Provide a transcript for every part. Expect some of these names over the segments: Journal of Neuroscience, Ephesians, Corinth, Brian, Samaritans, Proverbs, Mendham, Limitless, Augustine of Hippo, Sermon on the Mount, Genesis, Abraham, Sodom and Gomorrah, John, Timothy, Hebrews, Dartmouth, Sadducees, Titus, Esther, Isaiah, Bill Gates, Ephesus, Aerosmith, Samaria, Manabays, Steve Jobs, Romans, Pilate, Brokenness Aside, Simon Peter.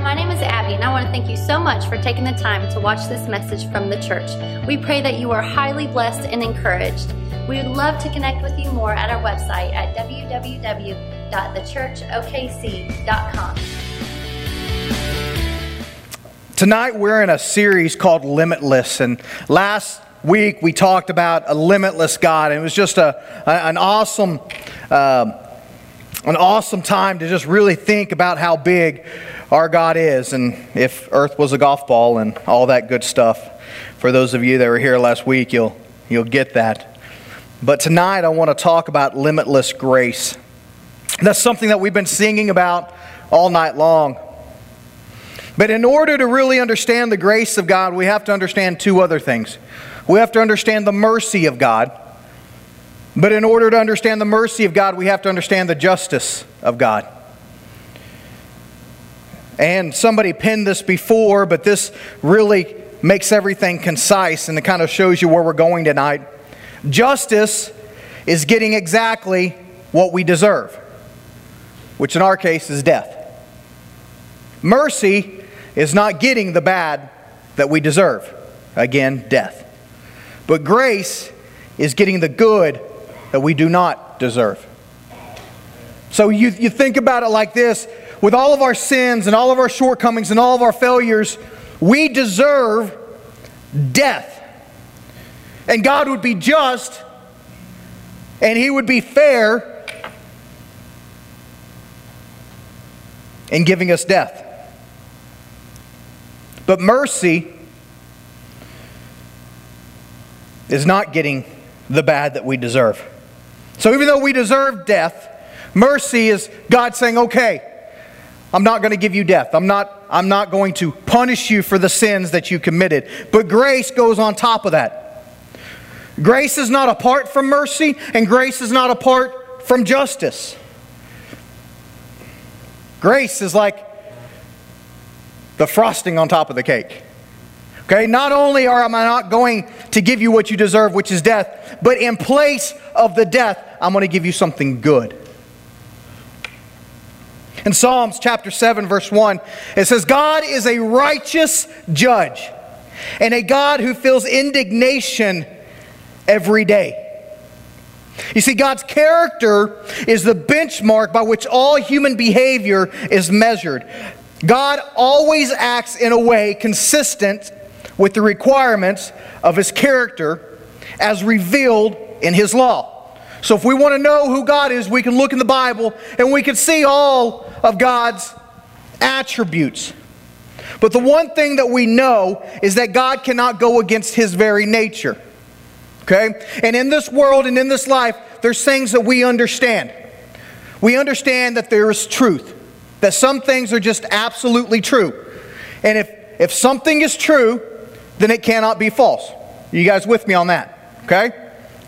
Hi, my name is Abby, and I want to thank you so much for taking the time to watch this message from the church. We pray that you are highly blessed and encouraged. We would love to connect with you more at our website at www.thechurchokc.com. Tonight we're in a series called Limitless, and last week we talked about a limitless God, and it was just an awesome time to just really think about how big our God is, and if Earth was a golf ball and all that good stuff. For those of you that were here last week, you'll get that. But tonight I want to talk about limitless grace. That's something that we've been singing about all night long. But in order to really understand the grace of God, we have to understand two other things. We have to understand the mercy of God. But in order to understand the mercy of God, we have to understand the justice of God. And somebody penned this before, but this really makes everything concise, and it kind of shows you where we're going tonight. Justice is getting exactly what we deserve, which in our case is death. Mercy is not getting the bad that we deserve. Again, death. But grace is getting the good that we do not deserve. So you think about it like this. With all of our sins and all of our shortcomings and all of our failures, we deserve death. And God would be just, and He would be fair in giving us death. But mercy is not getting the bad that we deserve. So even though we deserve death, mercy is God saying, okay, I'm not going to give you death. I'm not going to punish you for the sins that you committed. But grace goes on top of that. Grace is not apart from mercy, and grace is not apart from justice. Grace is like the frosting on top of the cake. Okay, not only am I not going to give you what you deserve, which is death, but in place of the death, I'm going to give you something good. In Psalms chapter 7, verse 1, it says, God is a righteous judge and a God who feels indignation every day. You see, God's character is the benchmark by which all human behavior is measured. God always acts in a way consistent with the requirements of His character as revealed in His law. So if we want to know who God is, we can look in the Bible and we can see all of God's attributes. But the one thing that we know is that God cannot go against His very nature. Okay? And in this world and in this life, there's things that we understand. We understand that there is truth. That some things are just absolutely true. And if something is true, then it cannot be false. Are you guys with me on that? Okay?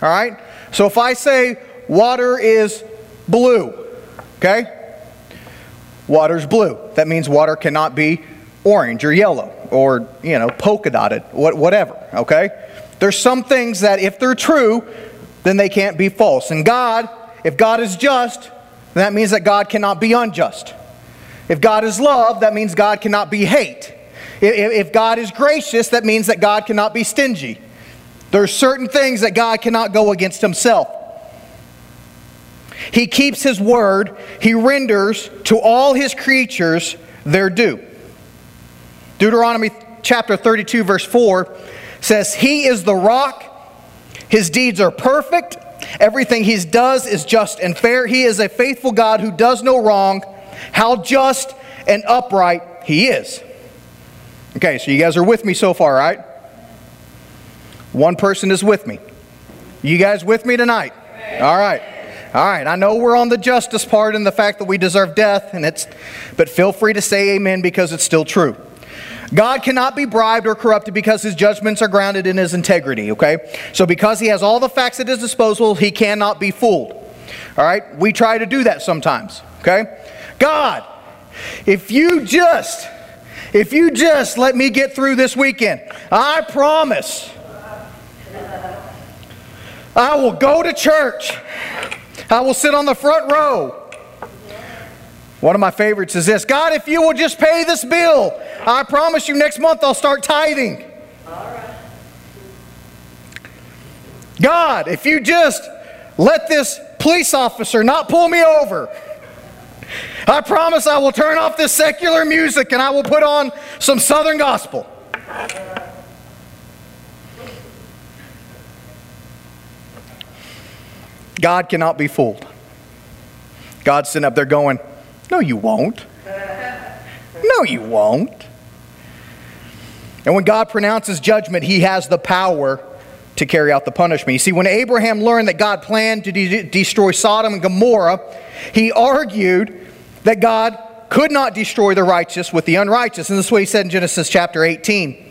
All right? So if I say water is blue, okay? Water's blue. That means water cannot be orange or yellow or, polka dotted, whatever, okay? There's some things that if they're true, then they can't be false. And God, if God is just, then that means that God cannot be unjust. If God is love, that means God cannot be hate. If God is gracious, that means that God cannot be stingy. There are certain things that God cannot go against Himself. He keeps His word. He renders to all His creatures their due. Deuteronomy chapter 32, verse 4 says, He is the rock. His deeds are perfect. Everything He does is just and fair. He is a faithful God who does no wrong. How just and upright He is. Okay, so you guys are with me so far, right? One person is with me. You guys with me tonight? All right. All right, I know we're on the justice part and the fact that we deserve death, but feel free to say amen because it's still true. God cannot be bribed or corrupted because His judgments are grounded in His integrity, okay? So because He has all the facts at His disposal, He cannot be fooled. All right? We try to do that sometimes, okay? God, if you just let me get through this weekend, I promise I will go to church. I will sit on the front row. One of my favorites is this: God, if you will just pay this bill, I promise you next month I'll start tithing. All right. God, if you just let this police officer not pull me over, I promise I will turn off this secular music and I will put on some Southern gospel. God cannot be fooled. God's sitting up there going, no, you won't. No, you won't. And when God pronounces judgment, He has the power to carry out the punishment. You see, when Abraham learned that God planned to destroy Sodom and Gomorrah, he argued that God could not destroy the righteous with the unrighteous. And this is what he said in Genesis chapter 18.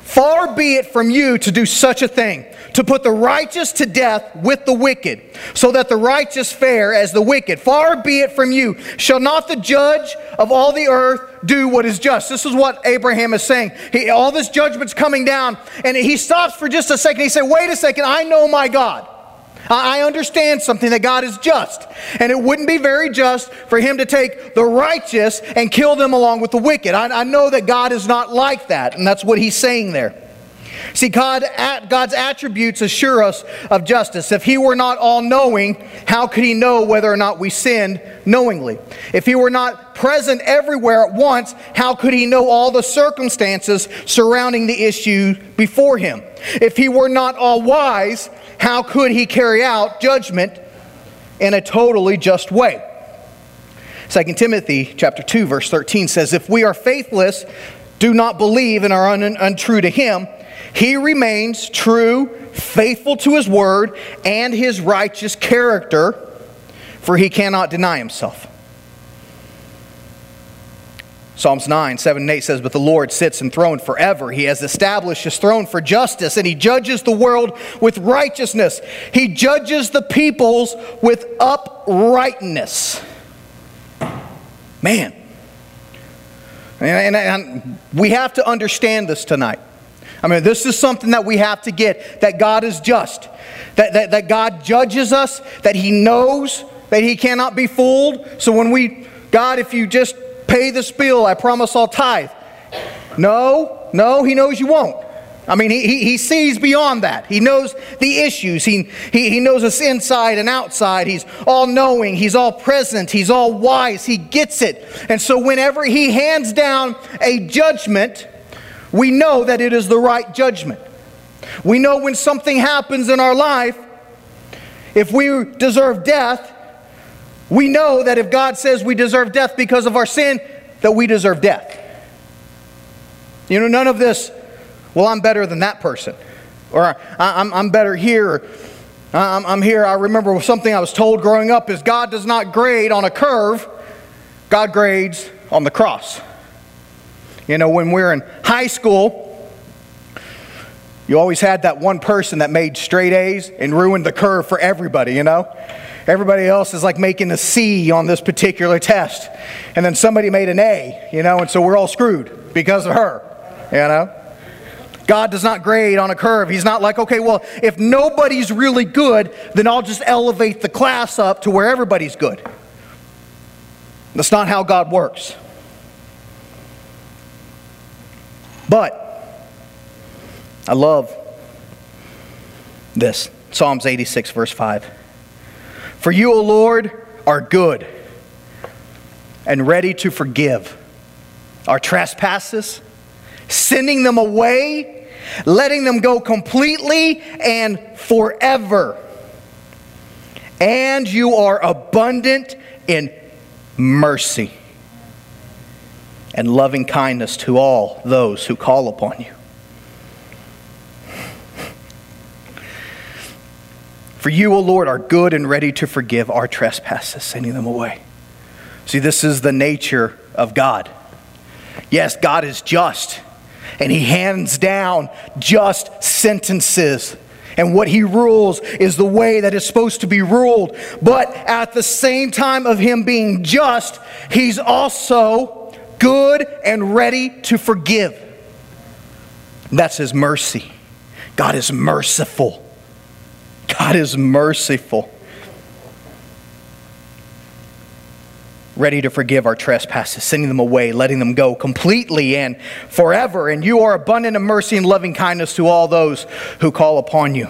Far be it from you to do such a thing, to put the righteous to death with the wicked, so that the righteous fare as the wicked. Far be it from you. Shall not the judge of all the earth do what is just? This is what Abraham is saying. All this judgment's coming down, and he stops for just a second. He said, wait a second, I know my God. I understand something, that God is just. And it wouldn't be very just for Him to take the righteous and kill them along with the wicked. I know that God is not like that. And that's what he's saying there. See, God's attributes assure us of justice. If He were not all-knowing, how could He know whether or not we sinned knowingly? If He were not present everywhere at once, how could He know all the circumstances surrounding the issue before Him? If He were not all-wise, how could He carry out judgment in a totally just way? 2 Timothy chapter 2, verse 13 says, if we are faithless, do not believe, and are untrue to Him, He remains true, faithful to His word and His righteous character, for He cannot deny Himself. Psalms 9, 7 and 8 says, but the Lord sits enthroned forever. He has established His throne for justice, and He judges the world with righteousness. He judges the peoples with uprightness. Man. And we have to understand this tonight. I mean, this is something that we have to get, that God is just, that God judges us, that He knows, that He cannot be fooled. So when we, God, if you just pay this bill, I promise I'll tithe. No, He knows you won't. I mean, he sees beyond that. He knows the issues. He knows us inside and outside. He's all-knowing. He's all-present. He's all-wise. He gets it. And so whenever He hands down a judgment, we know that it is the right judgment. We know when something happens in our life, if we deserve death, we know that if God says we deserve death because of our sin, that we deserve death. You know, none of this, well, I'm better than that person, or I'm better here, or I'm here. I remember something I was told growing up is God does not grade on a curve. God grades on the cross. You know, when we're in high school, you always had that one person that made straight A's and ruined the curve for everybody, you know. Everybody else is like making a C on this particular test. And then somebody made an A, you know, and so we're all screwed because of her, you know. God does not grade on a curve. He's not like, okay, well, if nobody's really good, then I'll just elevate the class up to where everybody's good. That's not how God works. But I love this. Psalms 86, verse 5. For you, O Lord, are good and ready to forgive our trespasses, sending them away, letting them go completely and forever. And you are abundant in mercy and loving kindness to all those who call upon you. For you, O Lord, are good and ready to forgive our trespasses, sending them away. See, this is the nature of God. Yes, God is just, and He hands down just sentences. And what He rules is the way that is supposed to be ruled. But at the same time of Him being just, He's also good and ready to forgive. That's His mercy. God is merciful. God is merciful. ready to forgive our trespasses, sending them away, letting them go completely and forever. And you are abundant in mercy and loving kindness to all those who call upon you.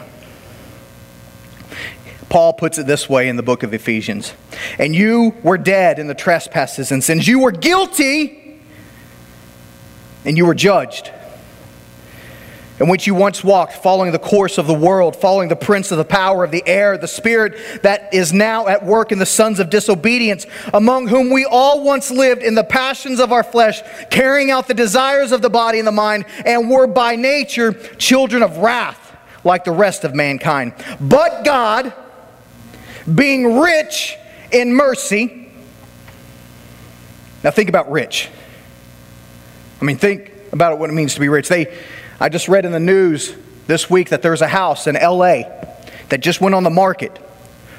Paul puts it this way in the book of Ephesians. And you were dead in the trespasses and sins. You were guilty and you were judged. In which you once walked, following the course of the world, following the prince of the power of the air, the spirit that is now at work in the sons of disobedience, among whom we all once lived in the passions of our flesh, carrying out the desires of the body and the mind, and were by nature children of wrath, like the rest of mankind. But God, being rich in mercy, now think about rich. I mean, think about what it means to be rich. I just read in the news this week that there's a house in LA that just went on the market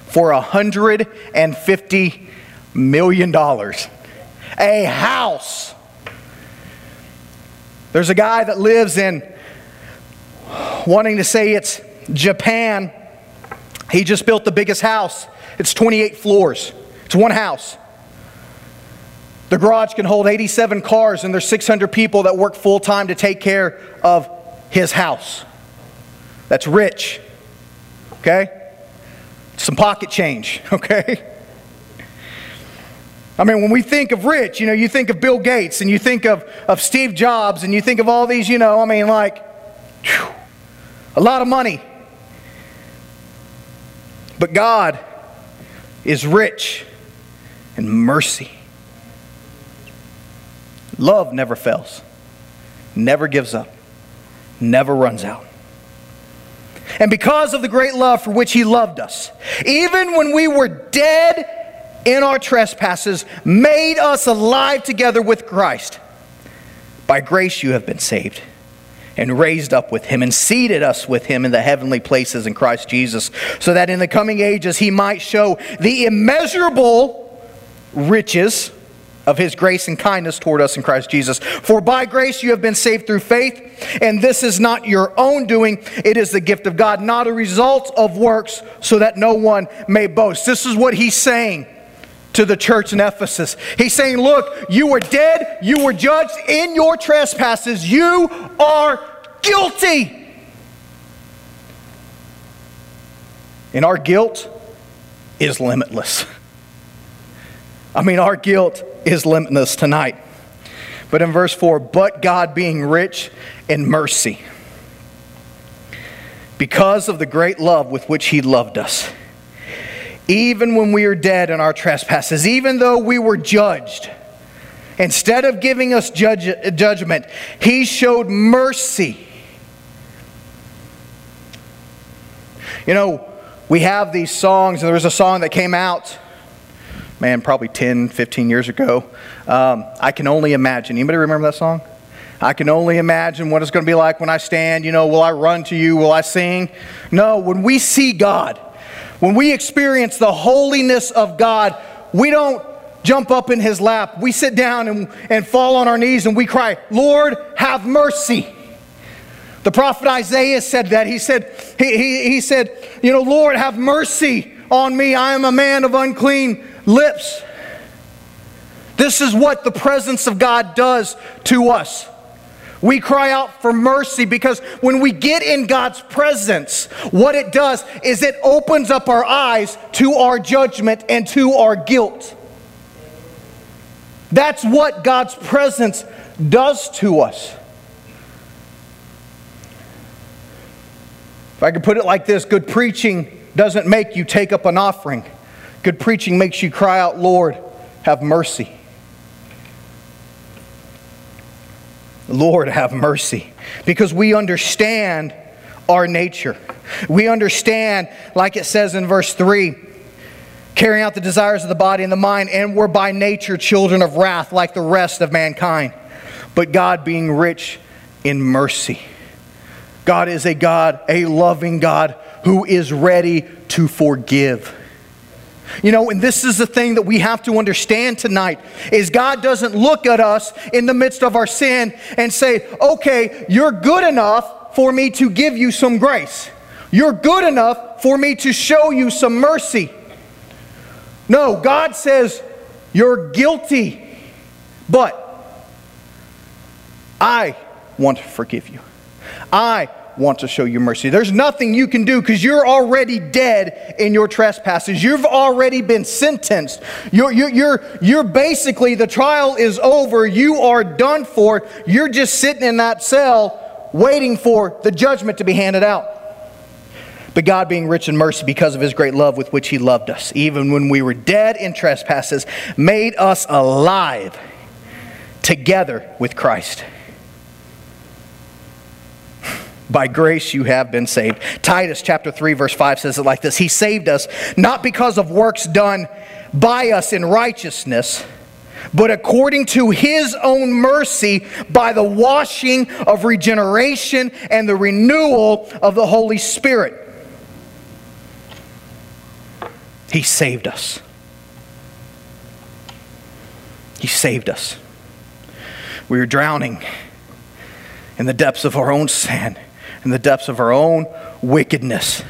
for $150 million. A house. There's a guy that lives in, wanting to say it's Japan. He just built the biggest house. It's 28 floors. It's one house. The garage can hold 87 cars, and there's 600 people that work full-time to take care of his house. That's rich, okay? Some pocket change, okay? I mean, when we think of rich, you know, you think of Bill Gates, and you think of Steve Jobs, and you think of all these, you know, I mean, like, whew, a lot of money. But God is rich in mercy. Love never fails, never gives up, never runs out. And because of the great love for which he loved us, even when we were dead in our trespasses, made us alive together with Christ. By grace you have been saved and raised up with him and seated us with him in the heavenly places in Christ Jesus, so that in the coming ages he might show the immeasurable riches of his grace and kindness toward us in Christ Jesus. For by grace you have been saved through faith, and this is not your own doing. It is the gift of God, not a result of works, so that no one may boast. This is what he's saying to the church in Ephesus. He's saying, look, you were dead, you were judged in your trespasses, you are guilty. And our guilt is limitless. I mean, our guilt is limitless tonight. But in verse 4, but God being rich in mercy, because of the great love with which he loved us, even when we are dead in our trespasses, even though we were judged, instead of giving us judgment, he showed mercy. You know, we have these songs, and there was a song that came out, man, probably 10, 15 years ago. I Can Only Imagine. Anybody remember that song? I can only imagine what it's going to be like when I stand. You know, will I run to you? Will I sing? No, when we see God, when we experience the holiness of God, we don't jump up in his lap. We sit down and fall on our knees and we cry, Lord, have mercy. The prophet Isaiah said that. He said, he said, you know, Lord, have mercy on me. I am a man of unclean lips. This is what the presence of God does to us. We cry out for mercy because when we get in God's presence, what it does is it opens up our eyes to our judgment and to our guilt. That's what God's presence does to us. If I could put it like this, good preaching doesn't make you take up an offering. Good preaching makes you cry out, Lord, have mercy. Lord, have mercy. Because we understand our nature. We understand, like it says in verse 3, carrying out the desires of the body and the mind, and we're by nature children of wrath like the rest of mankind. But God being rich in mercy. God is a God, a loving God, who is ready to forgive. You know, and this is the thing that we have to understand tonight, is God doesn't look at us in the midst of our sin and say, okay, you're good enough for me to give you some grace. You're good enough for me to show you some mercy. No, God says, You're guilty, but I want to forgive you. I want to show you mercy. There's nothing you can do because you're already dead in your trespasses. You've already been sentenced. You're basically, the trial is over. You are done for. You're just sitting in that cell waiting for the judgment to be handed out. But God, being rich in mercy because of his great love with which he loved us, even when we were dead in trespasses, made us alive together with Christ. By grace you have been saved. Titus chapter 3 verse 5 says it like this. He saved us not because of works done by us in righteousness, but according to his own mercy by the washing of regeneration and the renewal of the Holy Spirit. He saved us. He saved us. We were drowning in the depths of our own sin, in the depths of our own wickedness.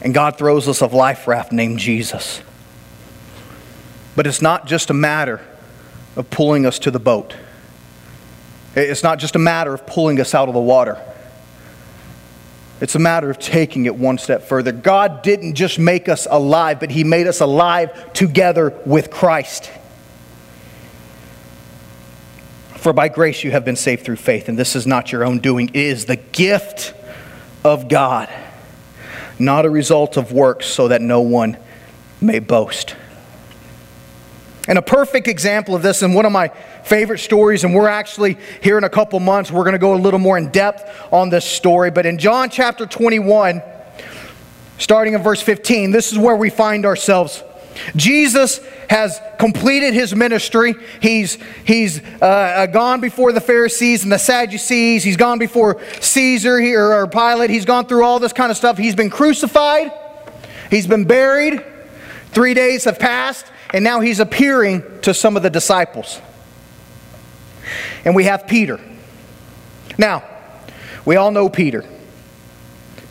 And God throws us a life raft named Jesus. But it's not just a matter of pulling us to the boat. It's not just a matter of pulling us out of the water. It's a matter of taking it one step further. God didn't just make us alive, but he made us alive together with Christ. For by grace you have been saved through faith, and this is not your own doing. It is the gift of God, not a result of works, so that no one may boast. And a perfect example of this, and one of my favorite stories, and we're actually here in a couple months, we're going to go a little more in depth on this story, but in John chapter 21, starting in verse 15, this is where we find ourselves. Jesus has completed his ministry. He's gone before the Pharisees and the Sadducees. He's gone before Caesar or Pilate. He's gone through all this kind of stuff. He's been crucified. He's been buried. 3 days have passed. And now he's appearing to some of the disciples. And we have Peter. Now, we all know Peter.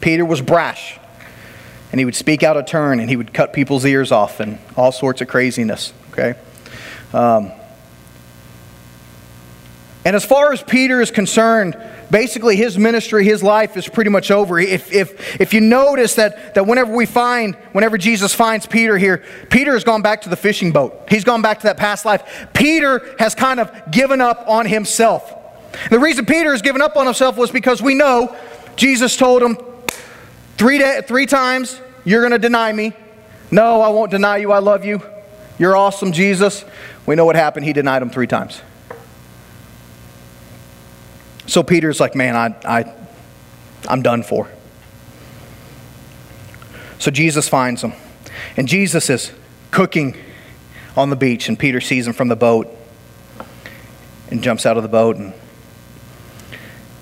Peter was brash. And he would speak out of turn, and he would cut people's ears off, and all sorts of craziness. Okay, and as far as Peter is concerned, basically his ministry, his life is pretty much over. If you notice that whenever Jesus finds Peter here, Peter has gone back to the fishing boat. He's gone back to that past life. Peter has kind of given up on himself. And the reason Peter has given up on himself was because we know Jesus told him, Three times, you're going to deny me. No, I won't deny you. I love you. You're awesome, Jesus. We know what happened. He denied him 3 times. So Peter's like, man, I'm done for. So Jesus finds him. And Jesus is cooking on the beach. And Peter sees him from the boat and jumps out of the boat. And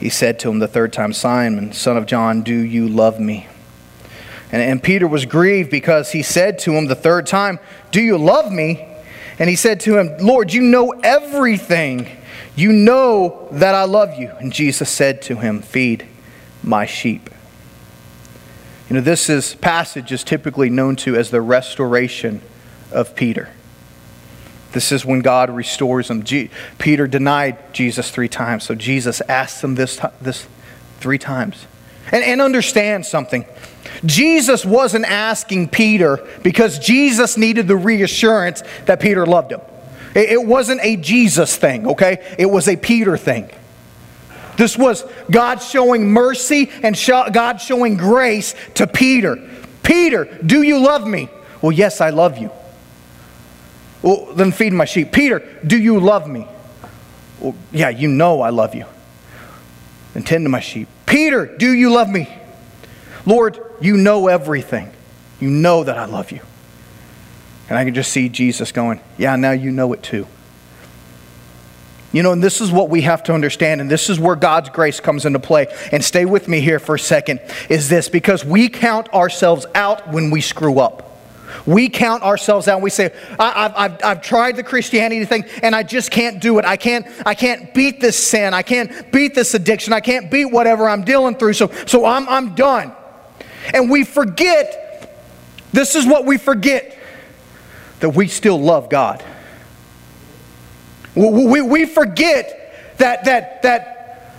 He said to him the third time, Simon, son of John, do you love me? And Peter was grieved because he said to him the third time, do you love me? And he said to him, Lord, you know everything. You know that I love you. And Jesus said to him, feed my sheep. You know, this passage is typically known to as the restoration of Peter. This is when God restores him. Peter denied Jesus 3 times. So Jesus asked him this 3 times. And understand something. Jesus wasn't asking Peter because Jesus needed the reassurance that Peter loved him. It wasn't a Jesus thing, okay? It was a Peter thing. This was God showing mercy and God showing grace to Peter. Peter, do you love me? Well, yes, I love you. Well, then feed my sheep. Peter, do you love me? Well, yeah, you know I love you. Then tend to my sheep. Peter, do you love me? Lord, you know everything. You know that I love you. And I can just see Jesus going, yeah, now you know it too. You know, and this is what we have to understand, and this is where God's grace comes into play. And stay with me here for a second, is this, because we count ourselves out when we screw up. We count ourselves out and we say, I've tried the Christianity thing and I just can't do it. I can't beat this sin. I can't beat this addiction. I can't beat whatever I'm dealing through. So I'm done. And we forget, this is what we forget, that we still love God. We forget that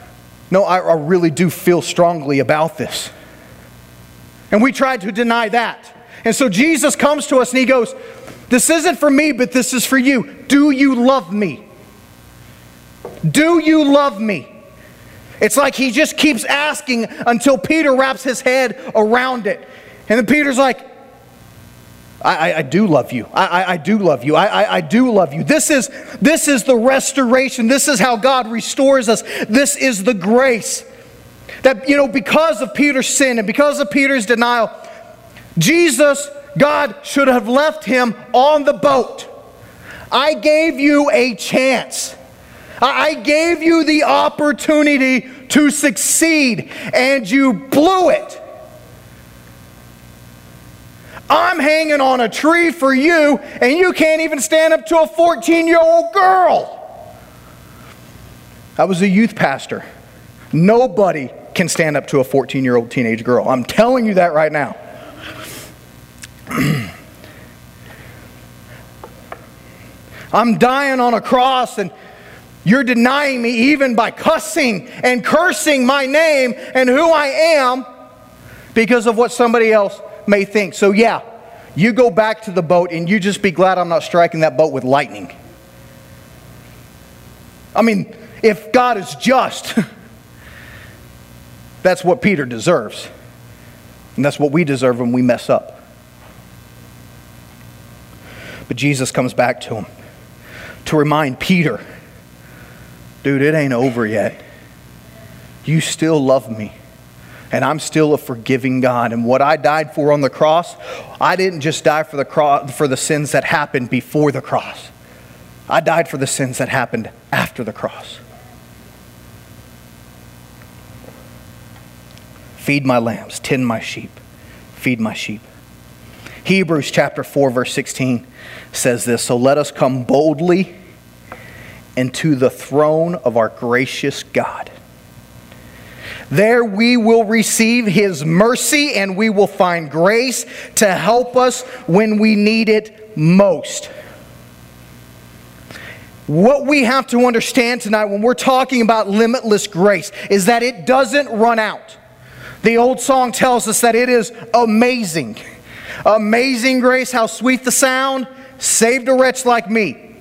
no, I really do feel strongly about this. And we try to deny that. And so Jesus comes to us and he goes, this isn't for me, but this is for you. Do you love me? Do you love me? It's like he just keeps asking until Peter wraps his head around it. And then Peter's like, I do love you. I do love you. I do love you. This is the restoration. This is how God restores us. This is the grace. That, you know, because of Peter's sin and because of Peter's denial, Jesus, God should have left him on the boat. I gave you a chance. I gave you the opportunity to succeed, and you blew it. I'm hanging on a tree for you, and you can't even stand up to a 14-year-old girl. I was a youth pastor. Nobody can stand up to a 14-year-old teenage girl. I'm telling you that right now. I'm dying on a cross and you're denying me even by cussing and cursing my name and who I am because of what somebody else may think. So yeah, you go back to the boat and you just be glad I'm not striking that boat with lightning. I mean, if God is just, that's what Peter deserves. And that's what we deserve when we mess up. But Jesus comes back to him to remind Peter, dude, it ain't over yet. You still love me. And I'm still a forgiving God. And what I died for on the cross, I didn't just die for the sins that happened before the cross. I died for the sins that happened after the cross. Feed my lambs, tend my sheep, feed my sheep. Hebrews chapter 4 verse 16 says this, so let us come boldly into the throne of our gracious God. There we will receive his mercy and we will find grace to help us when we need it most. What we have to understand tonight when we're talking about limitless grace is that it doesn't run out. The old song tells us that it is amazing. Amazing grace, how sweet the sound, saved a wretch like me.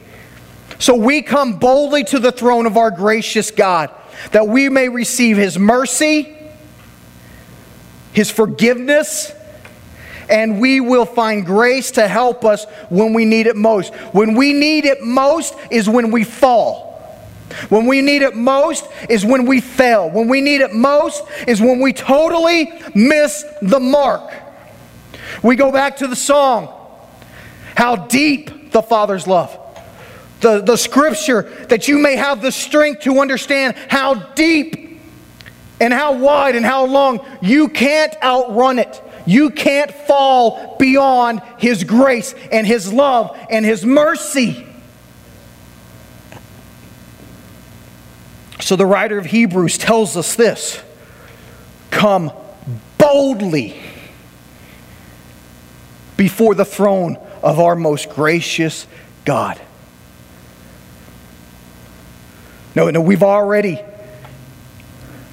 So we come boldly to the throne of our gracious God, that we may receive his mercy, his forgiveness, and we will find grace to help us when we need it most. When we need it most is when we fall. When we need it most is when we fail. When we need it most is when we totally miss the mark. We go back to the song, how deep the Father's love. The scripture, that you may have the strength to understand how deep and how wide and how long. You can't outrun it. You can't fall beyond his grace and his love and his mercy. So the writer of Hebrews tells us this, come boldly before the throne of our most gracious God. No, we've already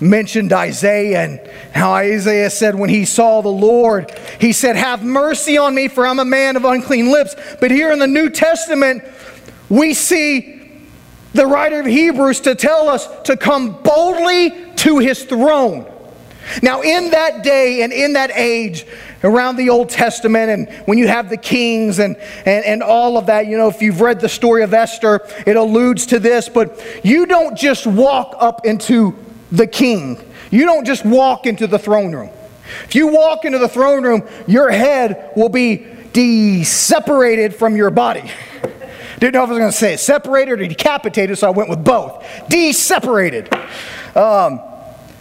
mentioned Isaiah and how Isaiah said when he saw the Lord, he said, have mercy on me for I'm a man of unclean lips. But here in the New Testament, we see the writer of Hebrews to tell us to come boldly to his throne. Now in that day and in that age, around the Old Testament and when you have the kings and all of that, you know, if you've read the story of Esther, it alludes to this, but you don't just walk up into the king. You don't just walk into the throne room. If you walk into the throne room, your head will be separated from your body. Didn't know if I was going to say separated or decapitated, so I went with both. Deseparated.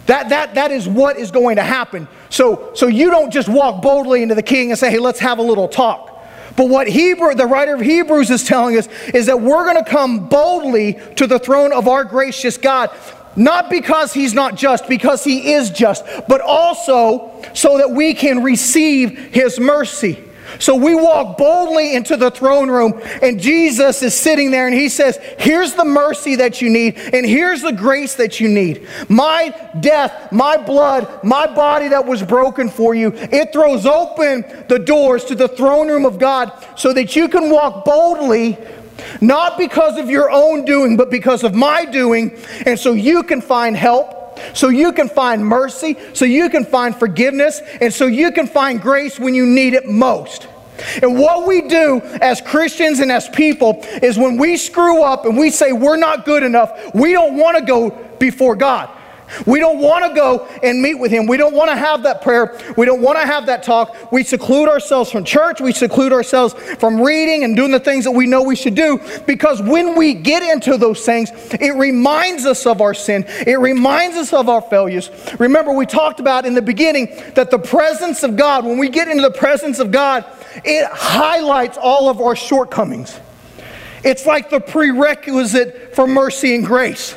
That is what is going to happen. So you don't just walk boldly into the king and say, hey, let's have a little talk. But what the writer of Hebrews is telling us is that we're going to come boldly to the throne of our gracious God. Not because he's not just, because he is just, but also so that we can receive his mercy. So we walk boldly into the throne room, and Jesus is sitting there and he says, here's the mercy that you need, and here's the grace that you need. My death, my blood, my body that was broken for you, it throws open the doors to the throne room of God so that you can walk boldly, not because of your own doing, but because of my doing, and so you can find help. So you can find mercy, so you can find forgiveness, and so you can find grace when you need it most. And what we do as Christians and as people is when we screw up and we say we're not good enough, we don't want to go before God. We don't want to go and meet with him. We don't want to have that prayer. We don't want to have that talk. We seclude ourselves from church. We seclude ourselves from reading and doing the things that we know we should do, because when we get into those things, it reminds us of our sin. It reminds us of our failures. Remember, we talked about in the beginning that the presence of God, when we get into the presence of God, it highlights all of our shortcomings. It's like the prerequisite for mercy and grace.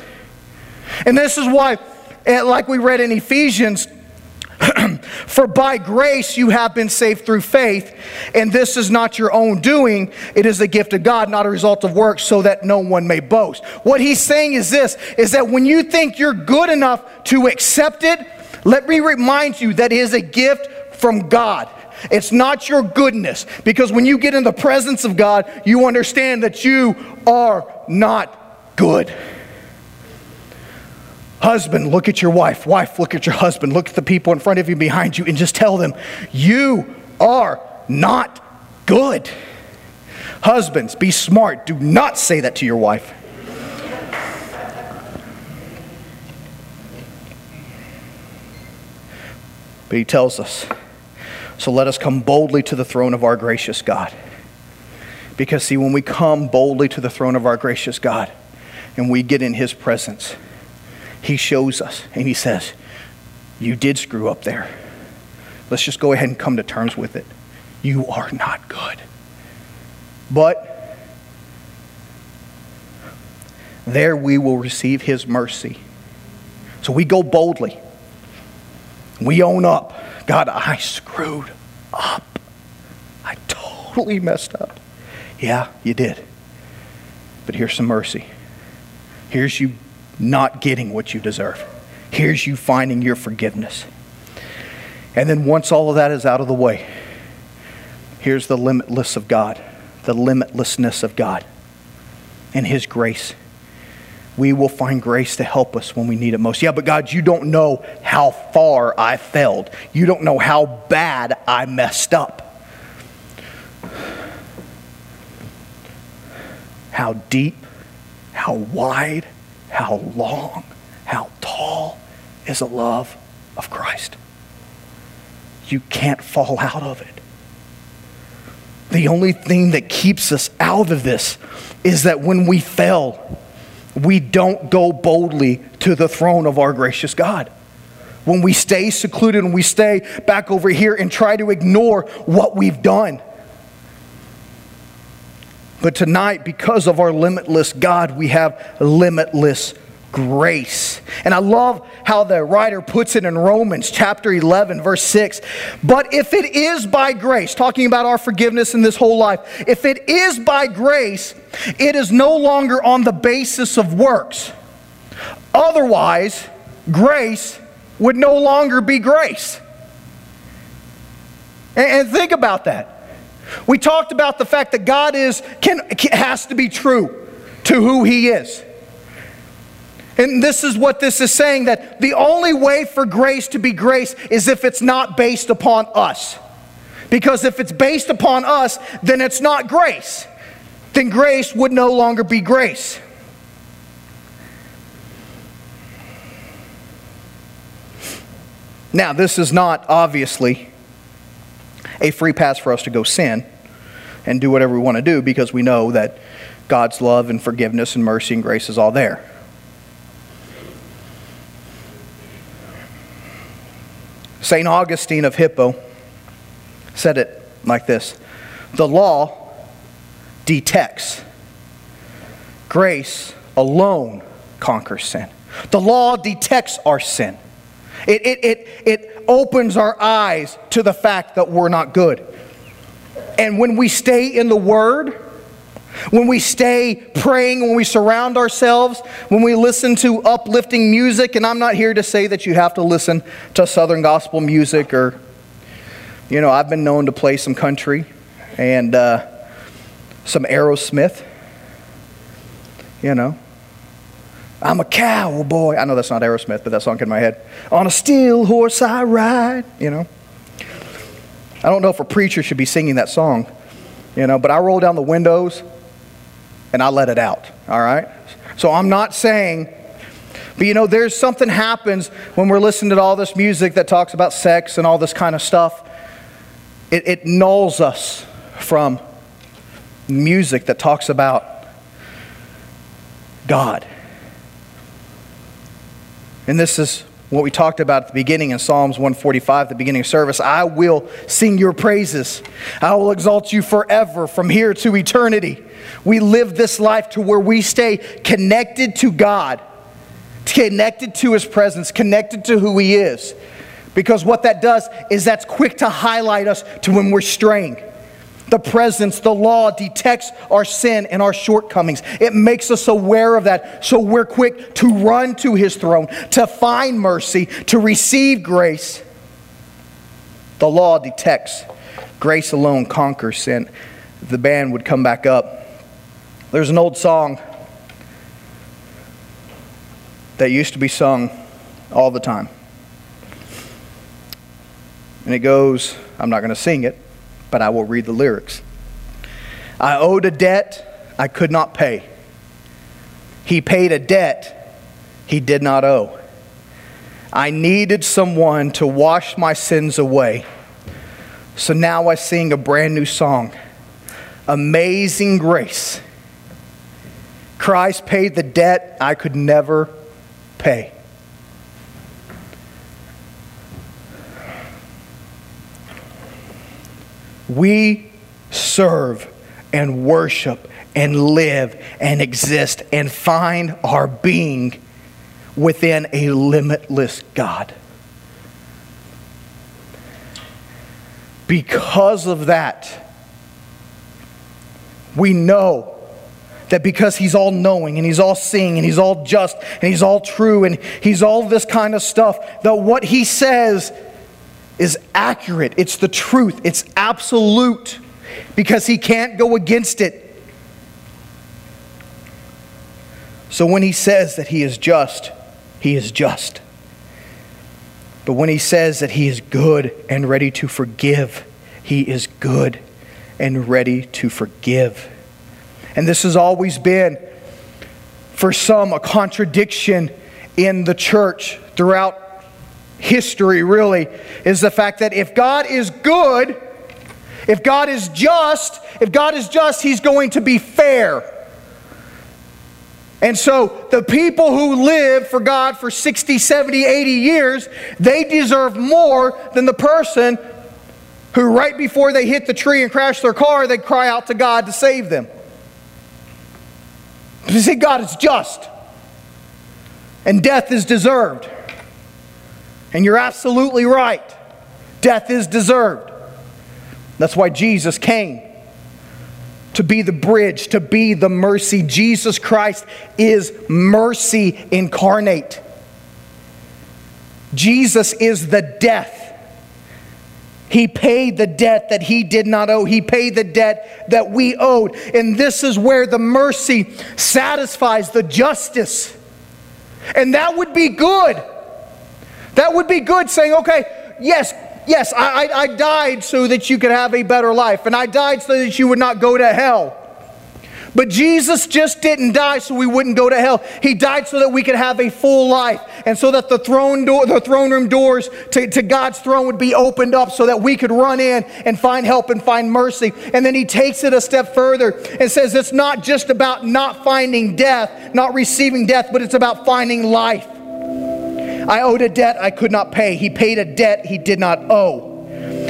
And this is why, and like we read in Ephesians, for by grace you have been saved through faith, and this is not your own doing. It is a gift of God, not a result of works, so that no one may boast. What he's saying is this, is that when you think you're good enough to accept it, let me remind you that it is a gift from God. It's not your goodness, because when you get in the presence of God, you understand that you are not good. Husband, look at your wife. Wife, look at your husband. Look at the people in front of you, behind you, and just tell them, you are not good. Husbands, be smart. Do not say that to your wife. But he tells us, so let us come boldly to the throne of our gracious God. Because see, when we come boldly to the throne of our gracious God, and we get in his presence, he shows us and he says, you did screw up there. Let's just go ahead and come to terms with it. You are not good. But there we will receive his mercy. So we go boldly. We own up. God, I screwed up. I totally messed up. Yeah, you did. But here's some mercy. Here's you not getting what you deserve. Here's you finding your forgiveness. And then once all of that is out of the way, here's the limitless of God, the limitlessness of God and his grace. We will find grace to help us when we need it most. Yeah, but God, you don't know how far I failed. You don't know how bad I messed up. How deep, how wide, how long, how tall is the love of Christ? You can't fall out of it. The only thing that keeps us out of this is that when we fail, we don't go boldly to the throne of our gracious God. When we stay secluded and we stay back over here and try to ignore what we've done. But tonight, because of our limitless God, we have limitless grace. And I love how the writer puts it in Romans chapter 11, verse 6. But if it is by grace, talking about our forgiveness in this whole life, if it is by grace, it is no longer on the basis of works. Otherwise, grace would no longer be grace. And think about that. We talked about the fact that God has to be true to who he is. And this is what this is saying, that the only way for grace to be grace is if it's not based upon us. Because if it's based upon us, then it's not grace. Then grace would no longer be grace. Now, this is not obviously a free pass for us to go sin and do whatever we want to do, because we know that God's love and forgiveness and mercy and grace is all there. St. Augustine of Hippo said it like this: the law detects. Grace alone conquers sin. The law detects our sin. It opens our eyes to the fact that we're not good. And when we stay in the Word, when we stay praying, when we surround ourselves, when we listen to uplifting music, and I'm not here to say that you have to listen to Southern gospel music or, you know, I've been known to play some country and some Aerosmith, you know. I'm a cowboy. I know that's not Aerosmith, but that song in my head. On a steel horse I ride, you know. I don't know if a preacher should be singing that song, you know, but I roll down the windows and I let it out, all right? So I'm not saying, but you know, there's something happens when we're listening to all this music that talks about sex and all this kind of stuff. It nulls us from music that talks about God. And this is what we talked about at the beginning in Psalms 145, the beginning of service. I will sing your praises. I will exalt you forever from here to eternity. We live this life to where we stay connected to God, connected to His presence, connected to who He is. Because what that does is that's quick to highlight us to when we're straying. The presence, the law detects our sin and our shortcomings. It makes us aware of that, so we're quick to run to His throne, to find mercy, to receive grace. The law detects. Grace alone conquers sin. If the band would come back up. There's an old song that used to be sung all the time. And it goes, I'm not going to sing it, but I will read the lyrics. I owed a debt I could not pay. He paid a debt he did not owe. I needed someone to wash my sins away. So now I sing a brand new song. Amazing grace. Christ paid the debt I could never pay. We serve and worship and live and exist and find our being within a limitless God. Because of that, we know that because He's all-knowing and He's all-seeing and He's all-just and He's all-true and He's all this kind of stuff, that what He says is accurate. It's the truth. It's absolute, because He can't go against it. So when He says that He is just, He is just. But when He says that He is good and ready to forgive, He is good and ready to forgive. And this has always been, for some, a contradiction in the church throughout history, really, is the fact that if God is good, if God is just, He's going to be fair. And so the people who lived for God for 60, 70, 80 years, they deserve more than the person who right before they hit the tree and crash their car, they cry out to God to save them. You see, God is just, and death is deserved. And you're absolutely right. Death is deserved. That's why Jesus came, to be the bridge, to be the mercy. Jesus Christ is mercy incarnate. Jesus is the death. He paid the debt that He did not owe. He paid the debt that we owed. And this is where the mercy satisfies the justice. And that would be good. That would be good, saying, okay, yes, I died so that you could have a better life. And I died so that you would not go to hell. But Jesus just didn't die so we wouldn't go to hell. He died so that we could have a full life, and so that the throne room doors to God's throne would be opened up so that we could run in and find help and find mercy. And then he takes it a step further and says it's not just about not finding death, not receiving death, but it's about finding life. I owed a debt I could not pay. He paid a debt he did not owe.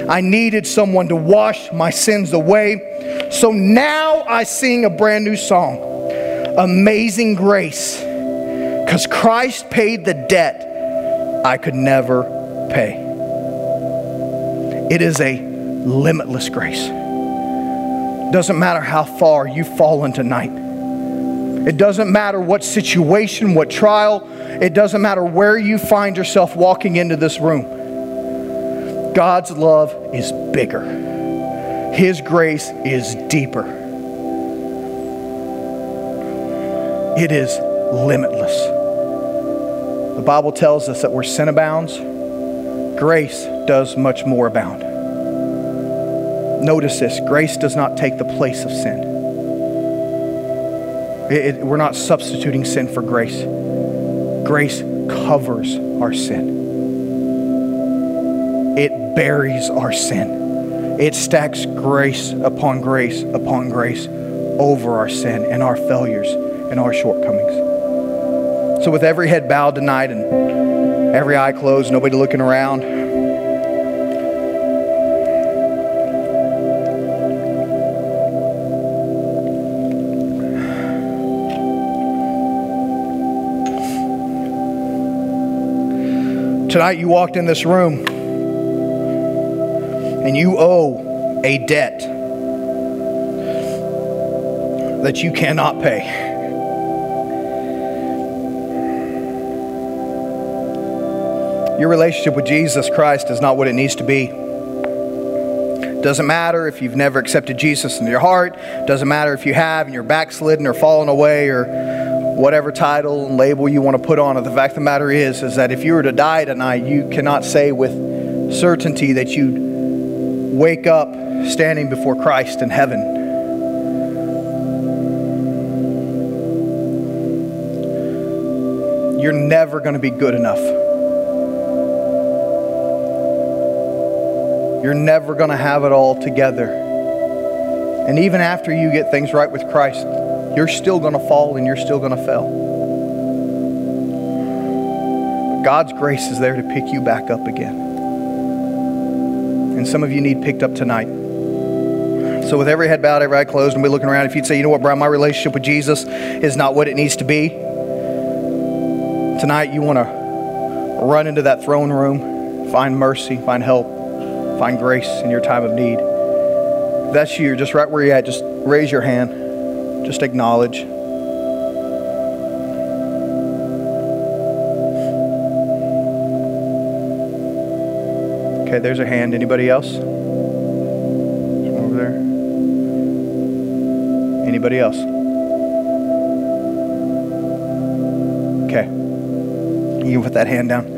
I needed someone to wash my sins away. So now I sing a brand new song, Amazing Grace, because Christ paid the debt I could never pay. It is a limitless grace. Doesn't matter how far you've fallen tonight. It doesn't matter what situation, what trial. It doesn't matter where you find yourself walking into this room. God's love is bigger. His grace is deeper. It is limitless. The Bible tells us that where sin abounds, grace does much more abound. Notice this, grace does not take the place of sin. We're not substituting sin for grace. Grace covers our sin. It buries our sin. It stacks grace upon grace upon grace over our sin and our failures and our shortcomings. So with every head bowed tonight and every eye closed, nobody looking around, tonight you walked in this room and you owe a debt that you cannot pay. Your relationship with Jesus Christ is not what it needs to be. Doesn't matter if you've never accepted Jesus in your heart. Doesn't matter if you have and you're backslidden or fallen away or whatever title and label you want to put on it. The fact of the matter is that if you were to die tonight, you cannot say with certainty that you wake up standing before Christ in heaven. You're never going to be good enough. You're never going to have it all together. And even after you get things right with Christ, you're still going to fall and you're still going to fail. But God's grace is there to pick you back up again. And some of you need picked up tonight. So with every head bowed, every eye closed, and we're looking around, if you'd say, you know what, Brian, my relationship with Jesus is not what it needs to be. Tonight you want to run into that throne room, find mercy, find help, find grace in your time of need. If that's you, just right where you're at, just raise your hand. Just acknowledge. Okay, there's a hand. Anybody else? Over there. Anybody else? Okay. You can put that hand down.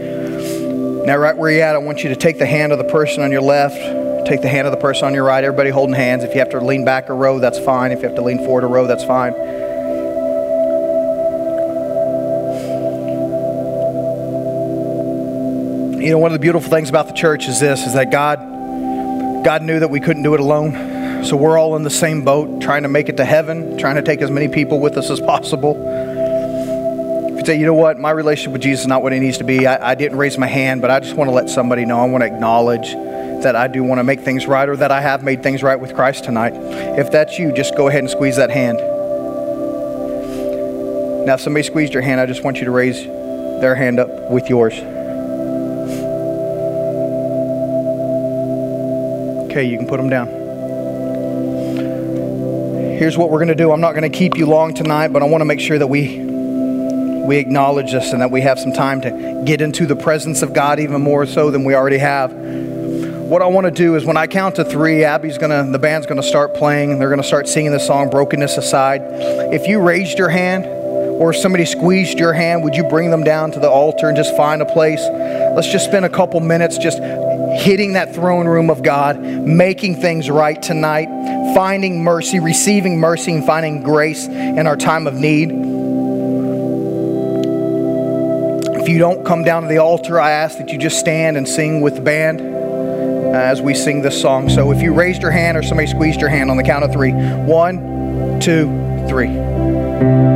Now, right where you're at, I want you to take the hand of the person on your left, take the hand of the person on your right. Everybody holding hands. If you have to lean back a row, that's fine. If you have to lean forward a row, that's fine. You know, one of the beautiful things about the church is this, is that God knew that we couldn't do it alone. So we're all in the same boat, trying to make it to heaven, trying to take as many people with us as possible. If you say, you know what, my relationship with Jesus is not what it needs to be. I didn't raise my hand, but I just want to let somebody know. I want to acknowledge that I do want to make things right, or that I have made things right with Christ tonight. If that's you, just go ahead and squeeze that hand. Now, if somebody squeezed your hand, I just want you to raise their hand up with yours. Okay, you can put them down. Here's what we're going to do. I'm not going to keep you long tonight, but I want to make sure that we acknowledge this and that we have some time to get into the presence of God even more so than we already have. What I want to do is when I count to three, the band's going to start playing, and they're going to start singing the song, Brokenness Aside. If you raised your hand or somebody squeezed your hand, would you bring them down to the altar and just find a place? Let's just spend a couple minutes just hitting that throne room of God, making things right tonight, finding mercy, receiving mercy, and finding grace in our time of need. If you don't come down to the altar, I ask that you just stand and sing with the band as we sing this song. So if you raised your hand or somebody squeezed your hand, on the count of three. 1, 2, 3.